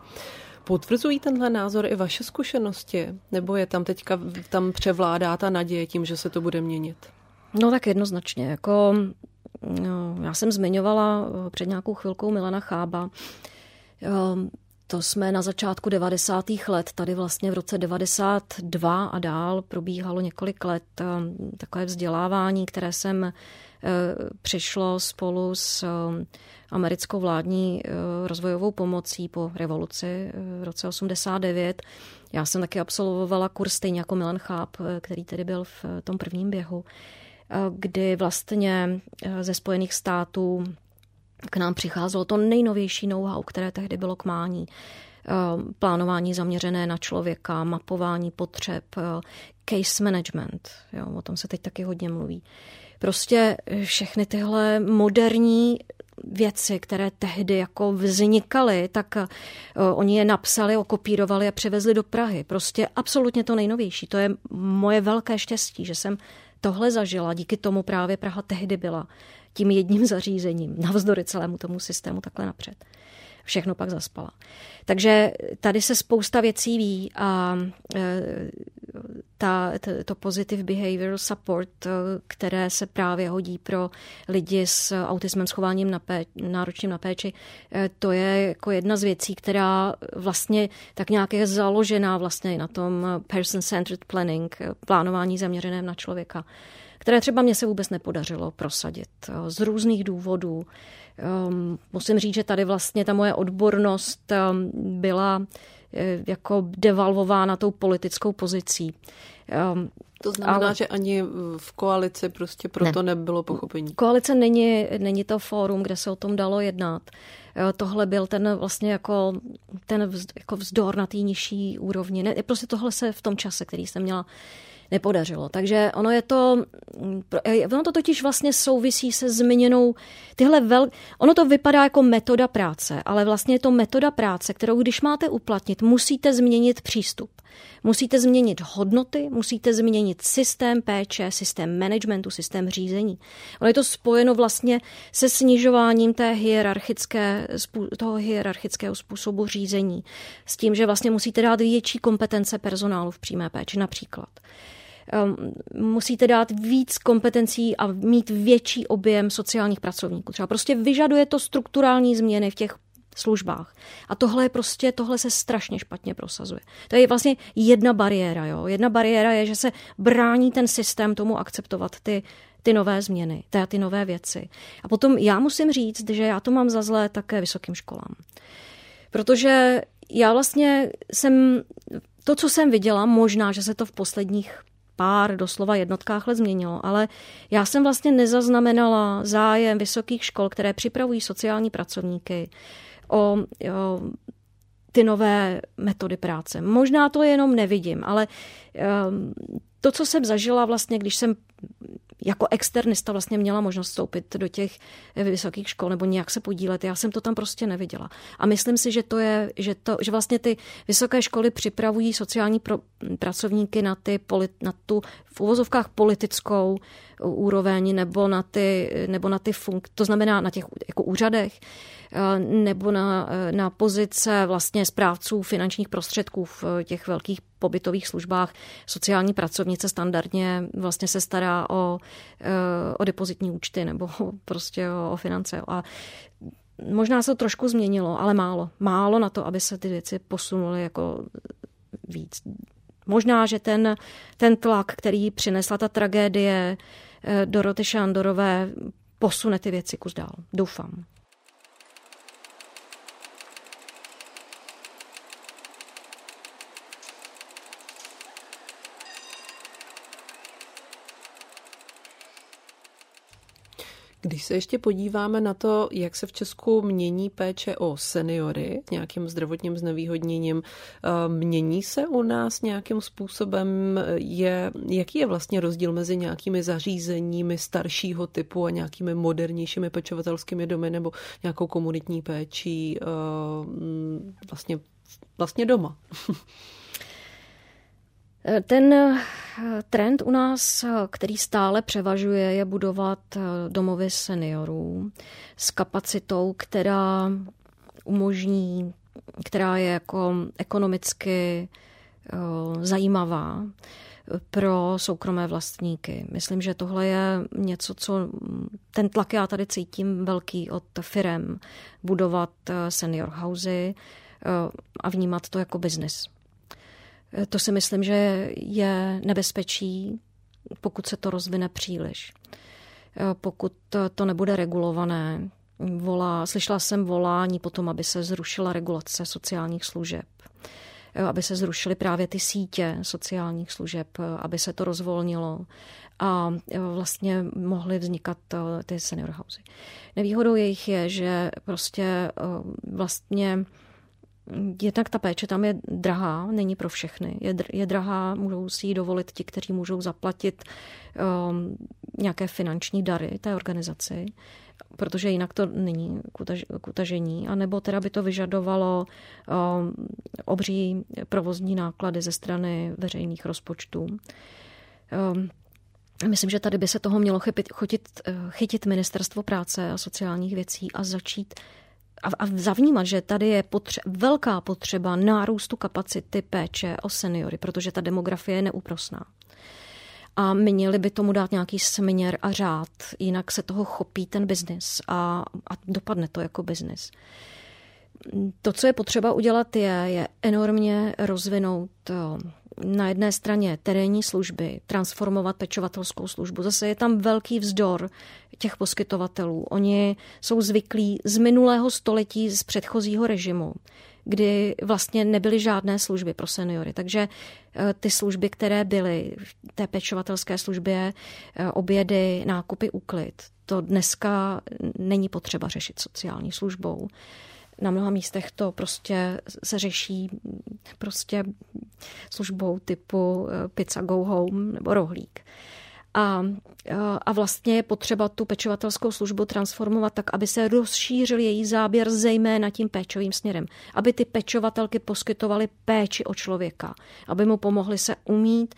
Potvrzují tenhle názor i vaše zkušenosti? Nebo je tam teďka tam převládá ta naděje tím, že se to bude měnit? No tak jednoznačně. Jako, no, já jsem zmiňovala před nějakou chvilkou Milana Chába. To jsme na začátku devadesátých let, tady vlastně v roce devadesát dva a dál probíhalo několik let takové vzdělávání, které jsem přišlo spolu s americkou vládní rozvojovou pomocí po revoluci v roce osmdesát devět. Já jsem taky absolvovala kurz stejně jako Milan Cháb, který tedy byl v tom prvním běhu, kdy vlastně ze Spojených států k nám přicházelo to nejnovější know-how, které tehdy bylo k mání. Plánování zaměřené na člověka, mapování potřeb, case management. Jo, o tom se teď taky hodně mluví. Prostě všechny tyhle moderní věci, které tehdy jako vznikaly, tak oni je napsali, okopírovali a převezli do Prahy. Prostě absolutně to nejnovější. To je moje velké štěstí, že jsem tohle zažila. Díky tomu právě Praha tehdy byla tím jedním zařízením, navzdory celému tomu systému takhle napřed. Všechno pak zaspala. Takže tady se spousta věcí ví a ta, to positive behavioral support, které se právě hodí pro lidi s autismem, s chováním na péči, náročným na péči, to je jako jedna z věcí, která vlastně tak nějak je založená vlastně na tom person-centered planning, plánování zaměřeném na člověka, které třeba mě se vůbec nepodařilo prosadit z různých důvodů. Musím říct, že tady vlastně ta moje odbornost byla jako devalvována tou politickou pozicí. To znamená, ale... že ani v koalici prostě proto ne. nebylo pochopení. Koalice není, není to fórum, kde se o tom dalo jednat. Tohle byl ten vlastně jako, ten jako vzdor na té nižší úrovni. Ne, prostě tohle se v tom čase, který jsem měla, nepodařilo. Takže ono je to, ono to totiž vlastně souvisí se změnou tyhle vel, ono to vypadá jako metoda práce, ale vlastně je to metoda práce, kterou když máte uplatnit, musíte změnit přístup. Musíte změnit hodnoty, musíte změnit systém péče, systém managementu, systém řízení. Ono je to spojeno vlastně se snižováním té hierarchické, toho hierarchického způsobu řízení. S tím, že vlastně musíte dát větší kompetence personálu v přímé péči například. Musíte dát víc kompetencí a mít větší objem sociálních pracovníků. Třeba prostě vyžaduje to strukturální změny v těch službách. A tohle je prostě, tohle se strašně špatně prosazuje. To je vlastně jedna bariéra, jo. Jedna bariéra je, že se brání ten systém tomu akceptovat ty, ty nové změny, ty, ty nové věci. A potom já musím říct, že já to mám za zlé také vysokým školám. Protože já vlastně jsem, to, co jsem viděla, možná, že se to v posledních pár doslova jednotkách let změnilo, ale já jsem vlastně nezaznamenala zájem vysokých škol, které připravují sociální pracovníky o, o ty nové metody práce. Možná to jenom nevidím, ale um, to, co jsem zažila vlastně, když jsem jako externista vlastně měla možnost vstoupit do těch vysokých škol nebo nějak se podílet, já jsem to tam prostě neviděla. A myslím si, že to je, že to, že vlastně ty vysoké školy připravují sociální pro, pracovníky na ty na tu v uvozovkách politickou úroveň nebo na ty nebo na ty funk, to znamená na těch jako úřadech nebo na na pozice vlastně správců finančních prostředků v těch velkých pobytových službách. Sociální pracovnice standardně vlastně se stará o, o depozitní účty nebo prostě o, o finance. A možná se to trošku změnilo, ale málo. Málo na to, aby se ty věci posunuly jako víc. Možná, že ten, ten tlak, který přinesla ta tragédie Doroty Šandorové, posune ty věci kus dál. Doufám. Když se ještě podíváme na to, jak se v Česku mění péče o seniory s nějakým zdravotním znevýhodněním, mění se u nás nějakým způsobem? Je, jaký je vlastně rozdíl mezi nějakými zařízeními staršího typu a nějakými modernějšími pečovatelskými domy nebo nějakou komunitní péčí vlastně, vlastně doma? Ten trend u nás, který stále převažuje, je budovat domovy seniorů s kapacitou, která umožní, která je jako ekonomicky zajímavá pro soukromé vlastníky. Myslím, že tohle je něco, co ten tlak já tady cítím velký od firem budovat senior housey a vnímat to jako business. To si myslím, že je nebezpečí, pokud se to rozvine příliš. Pokud to nebude regulované. Volá, slyšela jsem volání potom, aby se zrušila regulace sociálních služeb, aby se zrušily právě ty sítě sociálních služeb, aby se to rozvolnilo a vlastně mohly vznikat ty senior housey. Nevýhodou jejich je, že prostě vlastně jednak ta péče tam je drahá, není pro všechny. Je, je drahá, můžou si ji dovolit ti, kteří můžou zaplatit um, nějaké finanční dary té organizaci, protože jinak to není k utažení. A nebo teda by to vyžadovalo um, obří provozní náklady ze strany veřejných rozpočtů. Um, Myslím, že tady by se toho mělo chytit, chytit Ministerstvo práce a sociálních věcí a začít a, a zavnímat, že tady je potře- velká potřeba nárůstu kapacity péče o seniory, protože ta demografie je neúprosná. A měli by tomu dát nějaký směr a řád, jinak se toho chopí ten biznis a, a dopadne to jako biznis. To, co je potřeba udělat, je, je enormně rozvinout na jedné straně terénní služby, transformovat pečovatelskou službu. Zase je tam velký vzdor těch poskytovatelů. Oni jsou zvyklí z minulého století, z předchozího režimu, kdy vlastně nebyly žádné služby pro seniory. Takže ty služby, které byly v té pečovatelské službě, obědy, nákupy, úklid, to dneska není potřeba řešit sociální službou. Na mnoha místech to prostě se řeší prostě službou typu pizza go home nebo rohlík. A, a vlastně je potřeba tu pečovatelskou službu transformovat tak, aby se rozšířil její záběr zejména tím péčovým směrem. Aby ty pečovatelky poskytovaly péči o člověka. Aby mu pomohly se umít,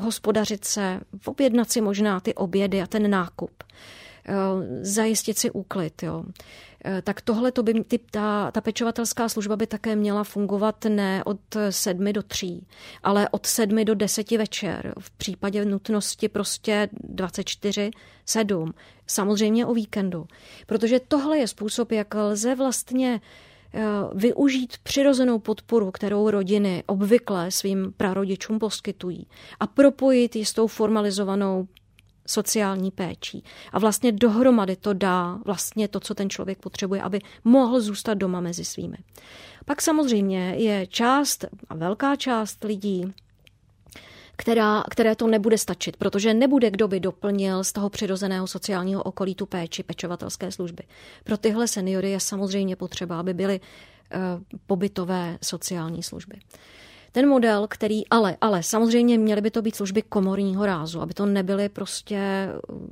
hospodařit se, objednat si možná ty obědy a ten nákup. Zajistit si úklid, jo. Tak tohle to by ta, ta pečovatelská služba by také měla fungovat ne od sedmi do tří, ale od sedmi do deseti večer. V případě nutnosti prostě dvacet čtyři sedm. Samozřejmě o víkendu. Protože tohle je způsob, jak lze vlastně využít přirozenou podporu, kterou rodiny obvykle svým prarodičům poskytují a propojit jistou formalizovanou sociální péčí. A vlastně dohromady to dá vlastně to, co ten člověk potřebuje, aby mohl zůstat doma mezi svými. Pak samozřejmě je část a velká část lidí, která, které to nebude stačit, protože nebude, kdo by doplnil z toho přirozeného sociálního okolí tu péči, pečovatelské služby. Pro tyhle seniory je samozřejmě potřeba, aby byly uh, pobytové sociální služby. Ten model, který, ale, ale samozřejmě měly by to být služby komorního rázu, aby to nebyly prostě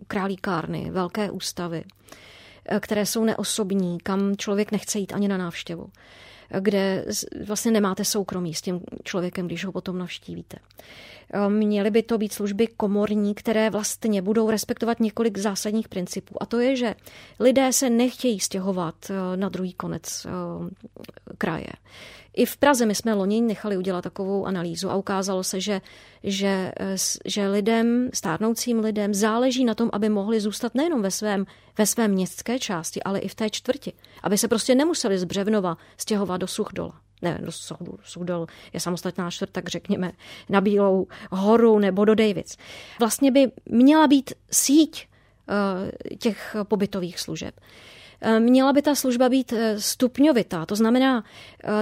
králíkárny, velké ústavy, které jsou neosobní, kam člověk nechce jít ani na návštěvu, kde vlastně nemáte soukromí s tím člověkem, když ho potom navštívíte. Měly by to být služby komorní, které vlastně budou respektovat několik zásadních principů. A to je, že lidé se nechtějí stěhovat na druhý konec kraje. I v Praze my jsme loni nechali udělat takovou analýzu a ukázalo se, že, že, že lidem, stárnoucím lidem záleží na tom, aby mohli zůstat nejenom ve svém, ve své městské části, ale i v té čtvrti. Aby se prostě nemuseli z Břevnova stěhovat do Suchdola. Ne, do Suchdol je samostatná čtvrt, tak řekněme, na Bílou horu nebo do Dejvic. Vlastně by měla být síť uh, těch pobytových služeb. Měla by ta služba být stupňovitá, to znamená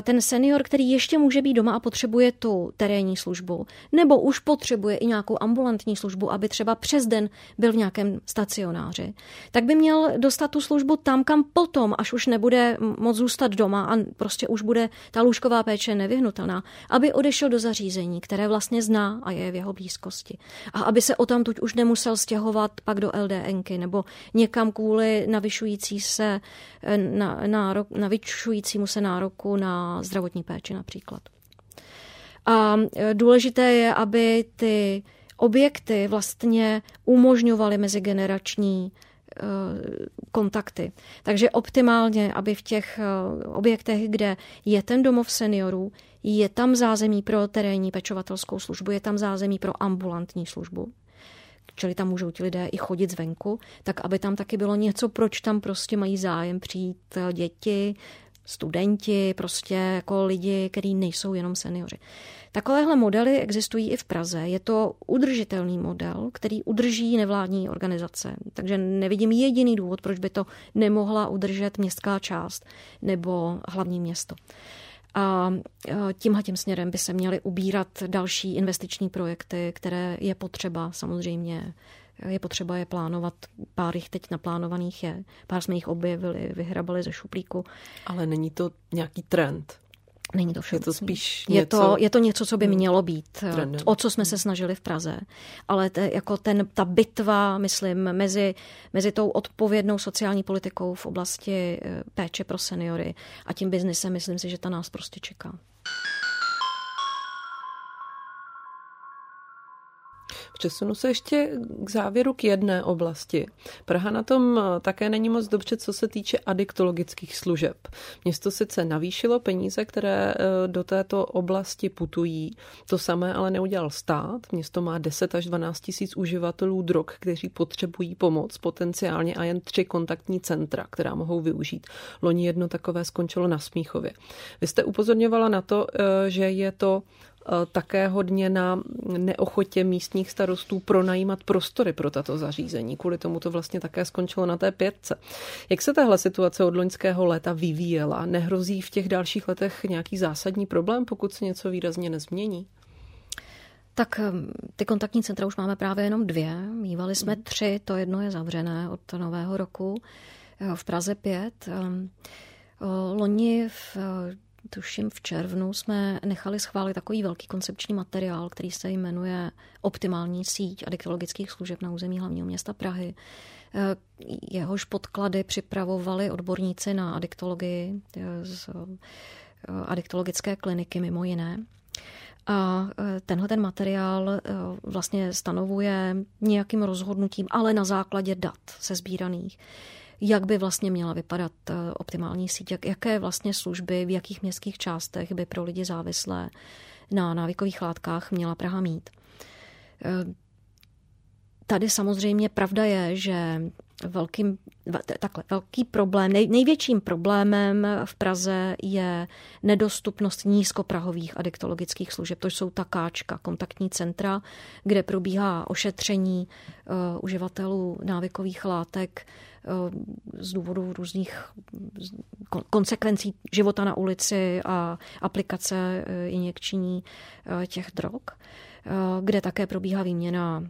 ten senior, který ještě může být doma a potřebuje tu terénní službu, nebo už potřebuje i nějakou ambulantní službu, aby třeba přes den byl v nějakém stacionáři, tak by měl dostat tu službu tam, kam potom, až už nebude moc zůstat doma a prostě už bude ta lůžková péče nevyhnutelná, aby odešel do zařízení, které vlastně zná a je v jeho blízkosti. A aby se odtamtud už nemusel stěhovat pak do LDNky nebo někam kvůli navyšující se Na, nárok, navyšujícímu se nároku na zdravotní péči například. A důležité je, aby ty objekty vlastně umožňovaly mezigenerační kontakty. Takže optimálně, aby v těch objektech, kde je ten domov seniorů, je tam zázemí pro terénní pečovatelskou službu, je tam zázemí pro ambulantní službu, čili tam můžou ti lidé i chodit zvenku, tak aby tam taky bylo něco, proč tam prostě mají zájem přijít děti, studenti, prostě jako lidi, kteří nejsou jenom seniori. Takovéhle modely existují i v Praze. Je to udržitelný model, který udrží nevládní organizace. Takže nevidím jediný důvod, proč by to nemohla udržet městská část nebo hlavní město. A tímhle tím směrem by se měly ubírat další investiční projekty, které je potřeba samozřejmě, je potřeba je plánovat. Pár jich teď naplánovaných je, pár jsme jich objevili, vyhrabali ze šuplíku. Ale není to nějaký trend? Není to všechno. Je to spíš něco... Je to, je to něco, co by mělo být, trendem. O co jsme se snažili v Praze. Ale te, jako ten, ta bitva, myslím, mezi, mezi tou odpovědnou sociální politikou v oblasti péče pro seniory a tím biznisem, myslím si, že ta nás prostě čeká. přesunu se ještě k závěru k jedné oblasti. Praha na tom také není moc dobře, co se týče adiktologických služeb. Město sice navýšilo peníze, které do této oblasti putují, to samé ale neudělal stát. Město má deset až dvanáct tisíc uživatelů drog, kteří potřebují pomoc potenciálně a jen tři kontaktní centra, která mohou využít. Loni jedno takové skončilo na Smíchově. Vy jste upozorňovala na to, že je to také hodně na neochotě místních starostů pronajímat prostory pro tato zařízení. Kvůli tomu to vlastně také skončilo na té pětce. Jak se tahle situace od loňského léta vyvíjela? Nehrozí v těch dalších letech nějaký zásadní problém, pokud se něco výrazně nezmění? Tak ty kontaktní centra už máme právě jenom dvě. Mívali jsme tři, to jedno je zavřené od nového roku. V Praze pět. Loni v Tuším v červnu jsme nechali schválit takový velký koncepční materiál, který se jmenuje Optimální síť adiktologických služeb na území hlavního města Prahy. Jehož podklady připravovali odborníci na adiktologii z adiktologické kliniky mimo jiné. A tenhle ten materiál vlastně stanovuje nějakým rozhodnutím, ale na základě dat sesbíraných, jak by vlastně měla vypadat optimální síť, jak, jaké vlastně služby, v jakých městských částech by pro lidi závislé na návykových látkách měla Praha mít. Tady samozřejmě pravda je, že velkým, takhle, velký problém, nej, největším problémem v Praze je nedostupnost nízkoprahových adiktologických služeb. To jsou ta káčka, kontaktní centra, kde probíhá ošetření uh, uživatelů návykových látek uh, z důvodu různých kon- konsekvencí života na ulici a aplikace uh, injekční uh, těch drog, kde také probíhá výměna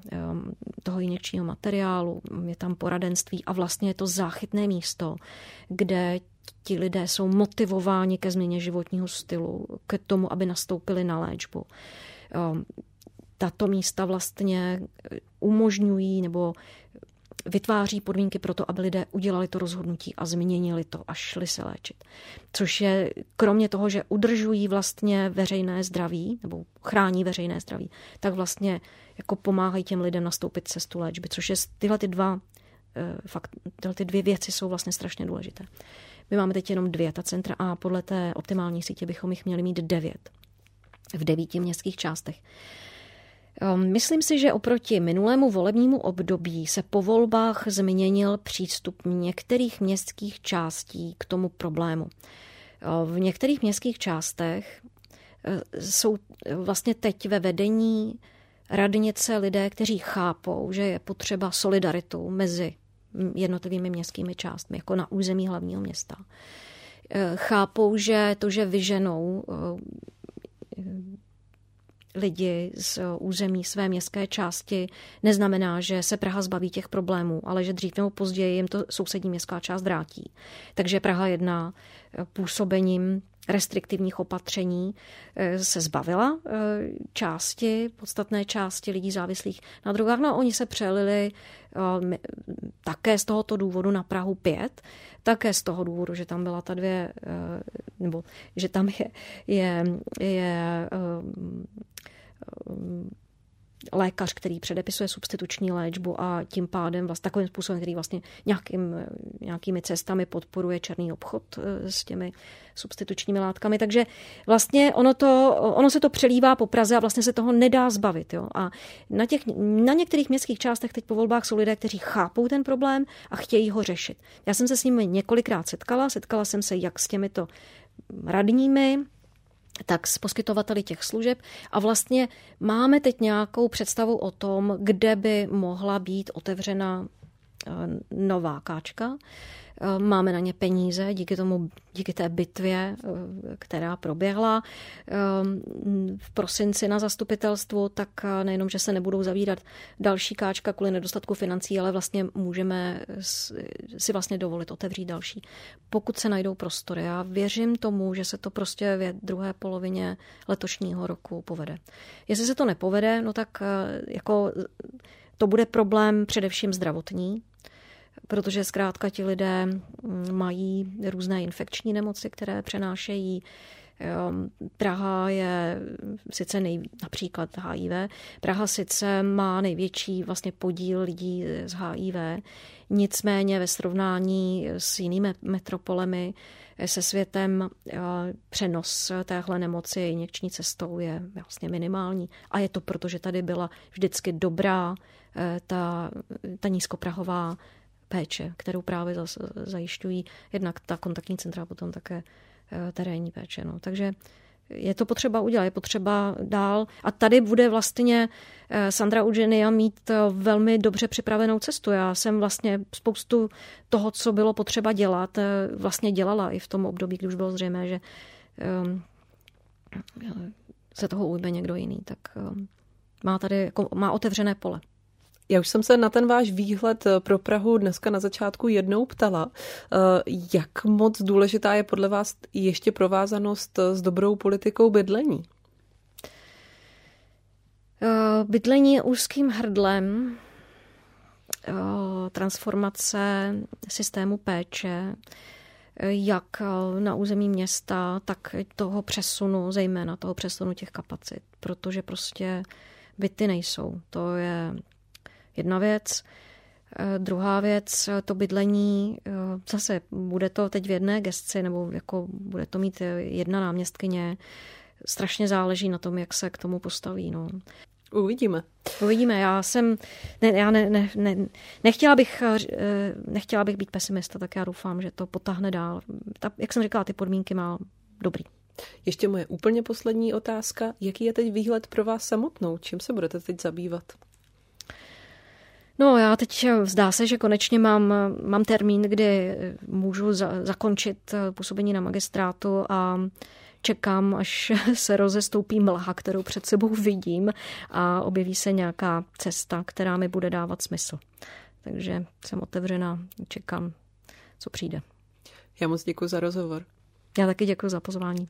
toho injekčního materiálu, je tam poradenství a vlastně je to záchytné místo, kde ti lidé jsou motivováni ke změně životního stylu, k tomu, aby nastoupili na léčbu. Tato místa vlastně umožňují nebo vytváří podmínky pro to, aby lidé udělali to rozhodnutí a změnili to a šli se léčit. Což je, kromě toho, že udržují vlastně veřejné zdraví, nebo chrání veřejné zdraví, tak vlastně jako pomáhají těm lidem nastoupit cestu léčby, což je tyhle ty dva, fakt, tyhle ty dvě věci jsou vlastně strašně důležité. My máme teď jenom dvě ta centra a podle té optimální sítě bychom jich měli mít devět v devíti městských částech. Myslím si, že oproti minulému volebnímu období se po volbách změnil přístup některých městských částí k tomu problému. V některých městských částech jsou vlastně teď ve vedení radnice lidé, kteří chápou, že je potřeba solidaritu mezi jednotlivými městskými částmi, jako na území hlavního města. Chápou, že to, že vyženou lidi z území své městské části neznamená, že se Praha zbaví těch problémů, ale že dřív nebo později jim to sousední městská část vrátí. Takže Praha jedna působením restriktivních opatření se zbavila části, podstatné části lidí závislých na drogách. No oni se přelili také z tohoto důvodu na Prahu pět, také z toho důvodu, že tam byla ta dvě, nebo že tam je, je, je lékař, který předepisuje substituční léčbu a tím pádem vlastně takovým způsobem, který vlastně nějakým, nějakými cestami podporuje černý obchod s těmi substitučními látkami. Takže vlastně ono, to, ono se to přelívá po Praze a vlastně se toho nedá zbavit. Jo? A na, těch, na některých městských částech teď po volbách jsou lidé, kteří chápou ten problém a chtějí ho řešit. Já jsem se s nimi několikrát setkala. Setkala jsem se jak s těmito radními, tak s poskytovateli těch služeb a vlastně máme teď nějakou představu o tom, kde by mohla být otevřena nová káčka. Máme na ně peníze díky tomu, díky té bitvě, která proběhla v prosinci na zastupitelstvu, tak nejenom, že se nebudou zavírat další káčka kvůli nedostatku financí, ale vlastně můžeme si vlastně dovolit otevřít další, pokud se najdou prostory. Já věřím tomu, že se to prostě v druhé polovině letošního roku povede. Jestli se to nepovede, no tak jako to bude problém především zdravotní, protože zkrátka ti lidé mají různé infekční nemoci, které přenášejí Praha je sice nej, například há í vé, Praha sice má největší vlastně podíl lidí z há í vé, nicméně ve srovnání s jinými metropolemi se světem přenos téhle nemoci injekční cestou je vlastně minimální. A je to proto, že tady byla vždycky dobrá ta, ta nízkoprahová péče, kterou právě zajišťují jednak ta kontaktní centra, potom také terénní péče. No. Takže je to potřeba udělat, je potřeba dál. A tady bude vlastně Sandra Udženija mít velmi dobře připravenou cestu. Já jsem vlastně spoustu toho, co bylo potřeba dělat, vlastně dělala i v tom období, kdy už bylo zřejmé, že se toho ujme někdo jiný. Tak má tady má otevřené pole. Já už jsem se na ten váš výhled pro Prahu dneska na začátku jednou ptala, jak moc důležitá je podle vás ještě provázanost s dobrou politikou bydlení? Bydlení je úzkým hrdlem, transformace systému péče, jak na území města, tak toho přesunu, zejména toho přesunu těch kapacit, protože prostě byty nejsou. To je jedna věc. Druhá věc, to bydlení, zase bude to teď v jedné gesci, nebo jako bude to mít jedna náměstkyně. Strašně záleží na tom, jak se k tomu postaví. No. Uvidíme. Uvidíme. Já jsem, ne, já ne, ne, ne, nechtěla bych, nechtěla bych být pesimista, tak já doufám, že to potáhne dál. Ta, jak jsem říkala, ty podmínky má dobrý. Ještě moje úplně poslední otázka. Jaký je teď výhled pro vás samotnou? Čím se budete teď zabývat? No já teď zdá se, že konečně mám, mám termín, kdy můžu za, zakončit působení na magistrátu a čekám, až se rozestoupí mlha, kterou před sebou vidím a objeví se nějaká cesta, která mi bude dávat smysl. Takže jsem otevřená, čekám, co přijde. Já moc děkuji za rozhovor. Já taky děkuji za pozvání.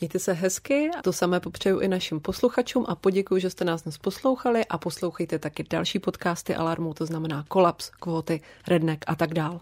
Mějte se hezky, to samé popřeju i našim posluchačům a poděkuji, že jste nás dnes poslouchali a poslouchejte taky další podcasty Alarmu, to znamená Kolaps, Kvóty, Redneck a tak dál.